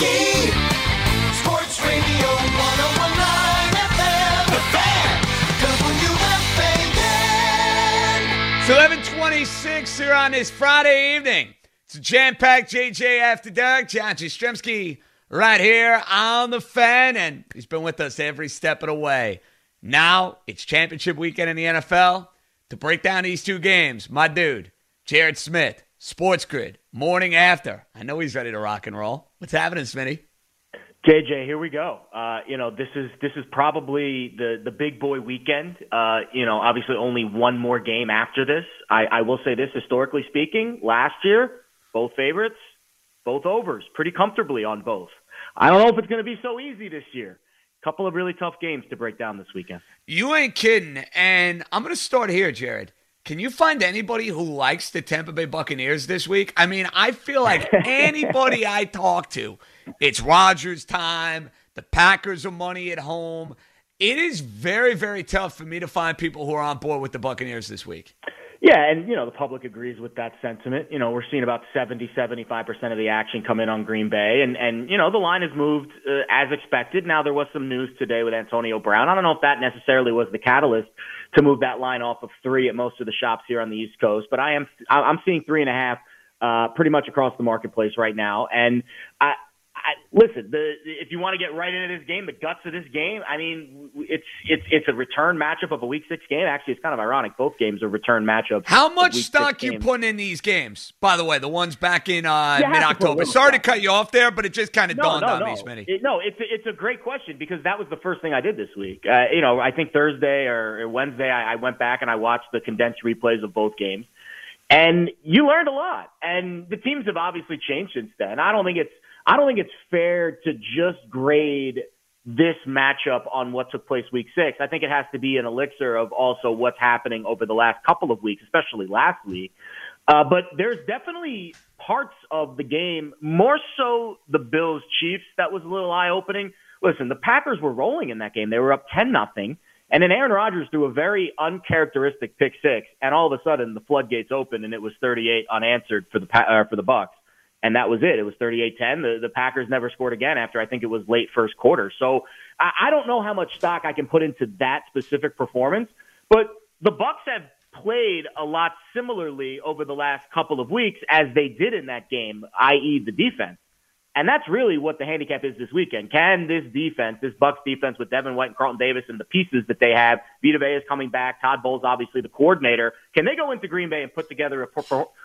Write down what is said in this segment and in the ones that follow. Sports Radio 101.9 FM, The Fan, WFAN. It's 11:26 here on this Friday evening. It's a jam-packed JJ After Dark. John Jastrzemski right here on The Fan, and he's been with us every step of the way. Now it's championship weekend in the NFL. To break down these two games, my dude, Jared Smith, Sports Grid, Morning After. I know he's ready to rock and roll. What's happening, Smitty? JJ, here we go. This is probably the big boy weekend. Obviously only one more game after this. I will say this, historically speaking, last year, both favorites, both overs, pretty comfortably on both. I don't know if it's going to be so easy this year. Couple of really tough games to break down this weekend. You ain't kidding, and I'm going to start here, Jared. Can you find anybody who likes the Tampa Bay Buccaneers this week? I mean, I feel like anybody I talk to, it's Rodgers time, the Packers are money at home. It is very, very tough for me to find people who are on board with the Buccaneers this week. Yeah, and, the public agrees with that sentiment. We're seeing about 70-75% of the action come in on Green Bay. And the line has moved as expected. Now, there was some news today with Antonio Brown. I don't know if that necessarily was the catalyst to move that line off of 3 at most of the shops here on the East Coast. But I'm seeing 3.5 pretty much across the marketplace right now. And if you want to get right into this game, the guts of this game, I mean, it's a return matchup of a Week 6 game. Actually, it's kind of ironic. Both games are return matchups. How much stock you putting in these games? By the way, the ones back in mid-October. Sorry to cut you off there, but it just kind of dawned on me, Smitty. It's a great question because that was the first thing I did this week. I think Thursday or Wednesday, I went back and I watched the condensed replays of both games, and you learned a lot. And the teams have obviously changed since then. I don't think it's fair to just grade this matchup on what took place Week 6. I think it has to be an elixir of also what's happening over the last couple of weeks, especially last week. But there's definitely parts of the game, more so the Bills-Chiefs, that was a little eye-opening. Listen, the Packers were rolling in that game. They were up 10-0. And then Aaron Rodgers threw a very uncharacteristic pick six, and all of a sudden the floodgates opened, and it was 38 unanswered for the Bucs. And that was it. It was 38-10. The Packers never scored again after I think it was late first quarter. So I don't know how much stock I can put into that specific performance. But the Bucs have played a lot similarly over the last couple of weeks as they did in that game, i.e. the defense. And that's really what the handicap is this weekend. Can this Bucs defense with Devin White and Carlton Davis and the pieces that they have, Vita Bay is coming back, Todd Bowles obviously the coordinator, can they go into Green Bay and put together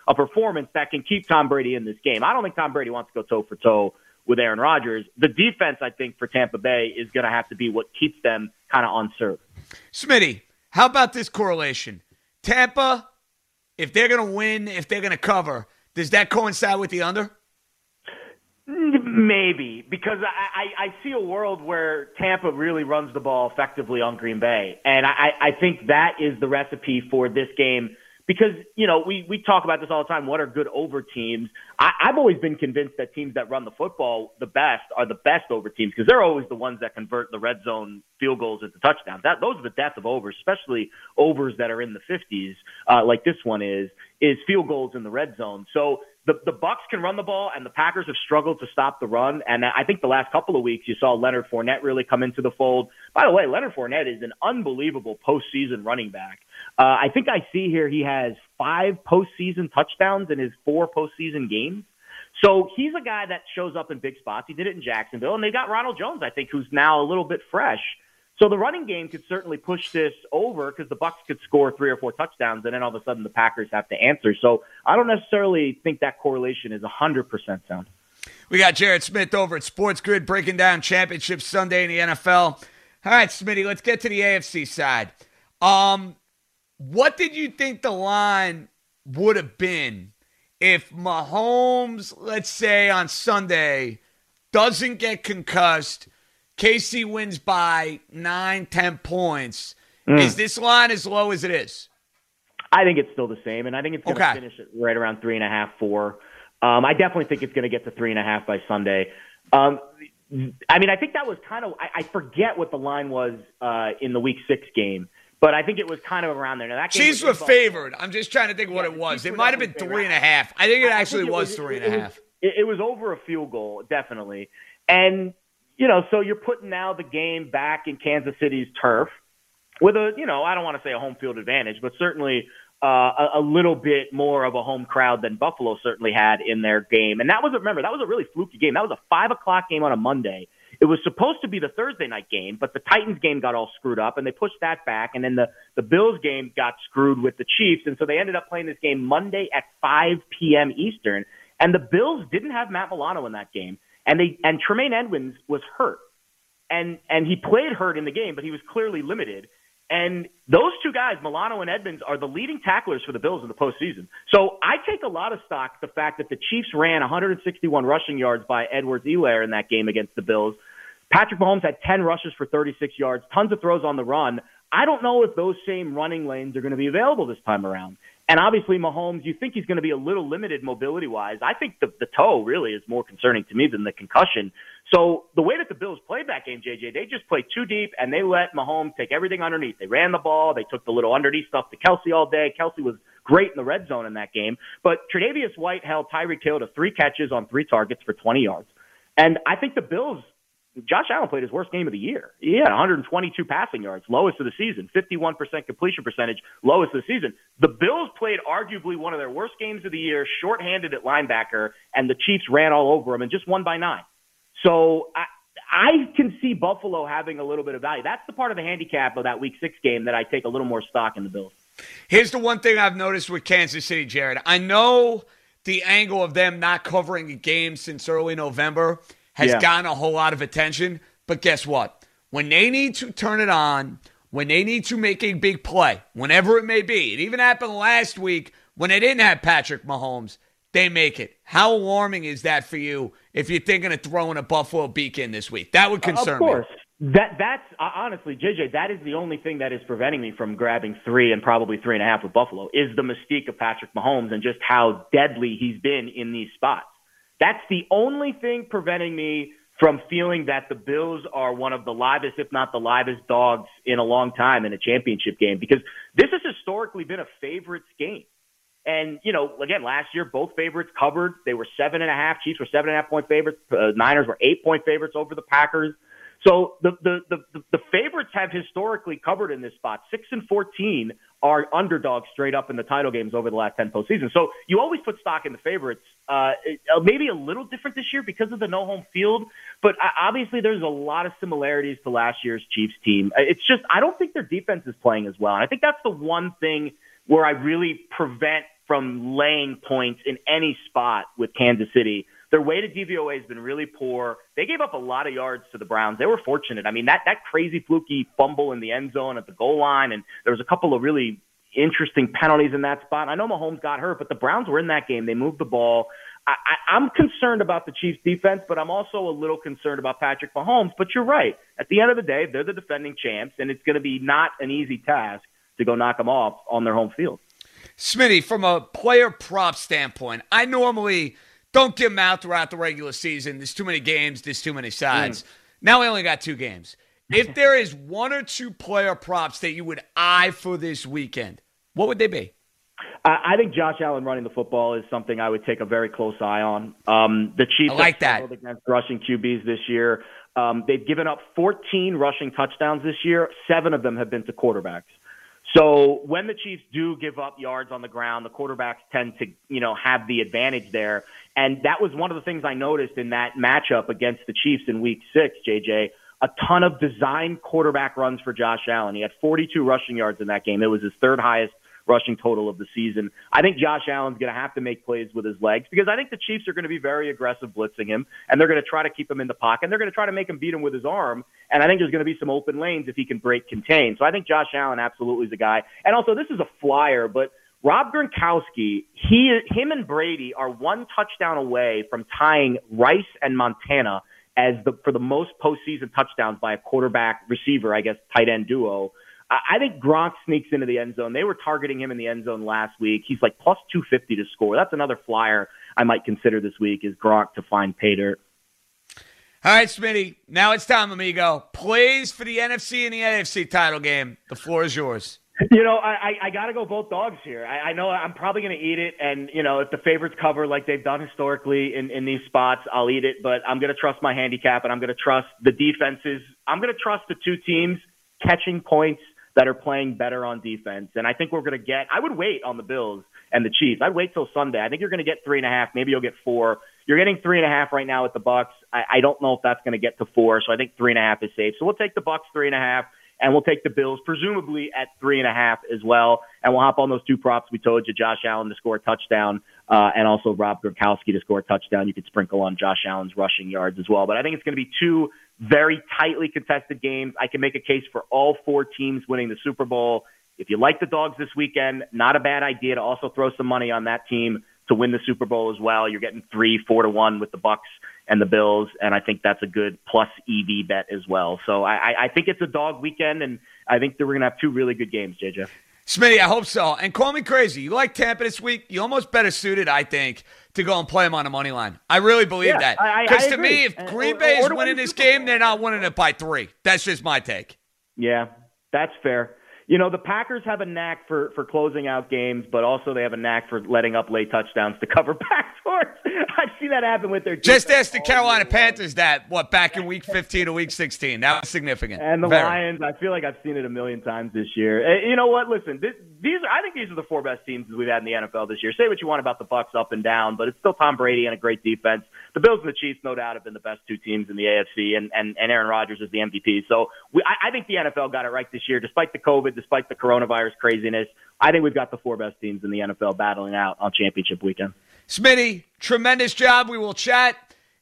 a performance that can keep Tom Brady in this game? I don't think Tom Brady wants to go toe-for-toe with Aaron Rodgers. The defense, I think, for Tampa Bay is going to have to be what keeps them kind of on serve. Smitty, how about this correlation? Tampa, if they're going to win, if they're going to cover, does that coincide with the under? Maybe, because I see a world where Tampa really runs the ball effectively on Green Bay. And I think that is the recipe for this game because, we talk about this all the time. What are good over teams? I've always been convinced that teams that run the football the best are the best over teams because they're always the ones that convert the red zone field goals into touchdowns. Those are the death of overs, especially overs that are in the 50s, like this one is field goals in the red zone. So, The Bucs can run the ball, and the Packers have struggled to stop the run. And I think the last couple of weeks you saw Leonard Fournette really come into the fold. By the way, Leonard Fournette is an unbelievable postseason running back. I think I see here he has 5 postseason touchdowns in his 4 postseason games. So he's a guy that shows up in big spots. He did it in Jacksonville, and they got Ronald Jones, I think, who's now a little bit fresh. So the running game could certainly push this over because the Bucs could score 3 or 4 touchdowns, and then all of a sudden the Packers have to answer. So I don't necessarily think that correlation is 100% sound. We got Jared Smith over at Sports Grid breaking down Championship Sunday in the NFL. All right, Smitty, let's get to the AFC side. What did you think the line would have been if Mahomes, let's say on Sunday, doesn't get concussed, KC wins by 9-10 points? Is this line as low as it is? I think it's still the same, and I think it's going to finish it right around 3.5, 4. I definitely think it's going to get to 3.5 by Sunday. I mean, I think that was kind of – I forget what the line was in the Week 6 game, but I think it was kind of around there. Now, that game Chiefs were favored. I'm just trying to think what it was. It might have been 3.5. I think it actually was 3.5. It was over a field goal, definitely. And – you know, so you're putting now the game back in Kansas City's turf with a, you know, I don't want to say a home field advantage, but certainly a little bit more of a home crowd than Buffalo certainly had in their game. And that was, remember, that was a really fluky game. That was a 5:00 game on a Monday. It was supposed to be the Thursday night game, but the Titans game got all screwed up, and they pushed that back. And then the Bills game got screwed with the Chiefs, and so they ended up playing this game Monday at 5 p.m. Eastern. And the Bills didn't have Matt Milano in that game. And Tremaine Edmonds was hurt, and he played hurt in the game, but he was clearly limited. And those two guys, Milano and Edmonds, are the leading tacklers for the Bills in the postseason. So I take a lot of stock the fact that the Chiefs ran 161 rushing yards by Edwards-Helaire in that game against the Bills. Patrick Mahomes had 10 rushes for 36 yards, tons of throws on the run. I don't know if those same running lanes are going to be available this time around. And obviously, Mahomes, you think he's going to be a little limited mobility-wise. I think the toe really is more concerning to me than the concussion. So the way that the Bills played that game, JJ, they just played too deep, and they let Mahomes take everything underneath. They ran the ball. They took the little underneath stuff to Kelsey all day. Kelsey was great in the red zone in that game. But Tredavious White held Tyreek Hill to 3 catches on 3 targets for 20 yards. And I think the Bills, Josh Allen played his worst game of the year. He had 122 passing yards, lowest of the season, 51% completion percentage, lowest of the season. The Bills played arguably one of their worst games of the year, shorthanded at linebacker, and the Chiefs ran all over them and just won by 9. So I can see Buffalo having a little bit of value. That's the part of the handicap of that Week 6 game that I take a little more stock in the Bills. Here's the one thing I've noticed with Kansas City, Jared. I know the angle of them not covering a game since early November has gotten a whole lot of attention. But guess what? When they need to turn it on, when they need to make a big play, whenever it may be, it even happened last week when they didn't have Patrick Mahomes, they make it. How alarming is that for you if you're thinking of throwing a Buffalo Beacon this week? That would concern me. Of course. That's honestly, JJ, that is the only thing that is preventing me from grabbing 3 and probably 3.5 with Buffalo is the mystique of Patrick Mahomes and just how deadly he's been in these spots. That's the only thing preventing me from feeling that the Bills are one of the livest, if not the livest, dogs in a long time in a championship game, because this has historically been a favorites game. And, you know, again, last year, both favorites covered. They were 7.5. Chiefs were 7.5 point favorites. Niners were 8-point favorites over the Packers. So the favorites have historically covered in this spot. 6 and 14 are underdogs straight up in the title games over the last 10 postseasons. So you always put stock in the favorites. Maybe a little different this year because of the no home field, but obviously there's a lot of similarities to last year's Chiefs team. It's just I don't think their defense is playing as well, and I think that's the one thing where I really prevent from laying points in any spot with Kansas City. Their weighted DVOA has been really poor. They gave up a lot of yards to the Browns. They were fortunate. I mean, that crazy fluky fumble in the end zone at the goal line, and there was a couple of really interesting penalties in that spot. I know Mahomes got hurt, but the Browns were in that game. They moved the ball. I'm concerned about the Chiefs' defense, but I'm also a little concerned about Patrick Mahomes. But you're right. At the end of the day, they're the defending champs, and it's going to be not an easy task to go knock them off on their home field. Smitty, from a player prop standpoint, I normally – don't give them out throughout the regular season. There's too many games. There's too many sides. Now we only got 2 games. If there is 1 or 2 player props that you would eye for this weekend, what would they be? I think Josh Allen running the football is something I would take a very close eye on. The Chiefs have struggled against rushing QBs this year. They've given up 14 rushing touchdowns this year. 7 of them have been to quarterbacks. So when the Chiefs do give up yards on the ground, the quarterbacks tend to, you know, have the advantage there. And that was one of the things I noticed in that matchup against the Chiefs in Week 6, JJ. A ton of designed quarterback runs for Josh Allen. He had 42 rushing yards in that game. It was his third highest rushing total of the season. I think Josh Allen's going to have to make plays with his legs because I think the Chiefs are going to be very aggressive blitzing him, and they're going to try to keep him in the pocket, and they're going to try to make him beat him with his arm, and I think there's going to be some open lanes if he can break contain. So I think Josh Allen absolutely is a guy. And also, this is a flyer, but Rob Gronkowski, him and Brady are one touchdown away from tying Rice and Montana for the most postseason touchdowns by a quarterback receiver, I guess, tight end duo. I think Gronk sneaks into the end zone. They were targeting him in the end zone last week. He's like plus 250 to score. That's another flyer I might consider this week is Gronk to find pay dirt. All right, Smitty. Now it's time, amigo. Plays for the NFC and the AFC title game. The floor is yours. You know, I got to go both dogs here. I know I'm probably going to eat it. And, you know, if the favorites cover like they've done historically in these spots, I'll eat it. But I'm going to trust my handicap, and I'm going to trust the defenses. I'm going to trust the two teams catching points that are playing better on defense. And I think we're going to get – I would wait on the Bills and the Chiefs. I'd wait till Sunday. I think you're going to get 3.5. Maybe you'll get 4. You're getting 3.5 right now with the Bucs. I don't know if that's going to get to 4, so I think 3.5 is safe. So we'll take the Bucs 3.5. And we'll take the Bills, presumably at 3.5 as well. And we'll hop on those two props we told you, Josh Allen to score a touchdown, and also Rob Gronkowski to score a touchdown. You could sprinkle on Josh Allen's rushing yards as well. But I think it's going to be two very tightly contested games. I can make a case for all four teams winning the Super Bowl. If you like the dogs this weekend, not a bad idea to also throw some money on that team to win the Super Bowl as well. You're getting 3-4 to 1 with the Bucs and the Bills, and I think that's a good plus EV bet as well. So I think it's a dog weekend, and I think that we're going to have two really good games, JJ. Smitty, I hope so. And call me crazy. You like Tampa this week? You almost better suited, I think, to go and play them on the money line. I really believe that. Because to me, if Green Bay is winning this game, they're not winning it by 3. That's just my take. Yeah, that's fair. You know, the Packers have a knack for closing out games, but also they have a knack for letting up late touchdowns to cover backdoors. I've seen that happen with their defense. Just ask the Carolina Panthers that, back in Week 15 to Week 16. That was significant. And the Lions, I feel like I've seen it a million times this year. You know what? Listen, these are the four best teams we've had in the NFL this year. Say what you want about the Bucs up and down, but it's still Tom Brady and a great defense. The Bills and the Chiefs, no doubt, have been the best two teams in the AFC, and Aaron Rodgers is the MVP. So I think the NFL got it right this year, despite the COVID, despite the coronavirus craziness. I think we've got the four best teams in the NFL battling out on championship weekend. Smitty, tremendous job. We will chat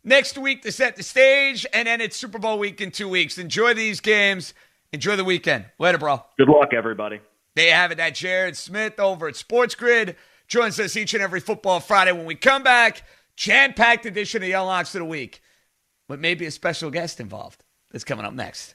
next week to set the stage, and then it's Super Bowl week in 2 weeks. Enjoy these games. Enjoy the weekend. Later, bro. Good luck, everybody. There you have it. That Jared Smith over at Sports Grid joins us each and every football Friday. When we come back, jam-packed edition of the Unlocks of the Week, but maybe a special guest involved. That's coming up next.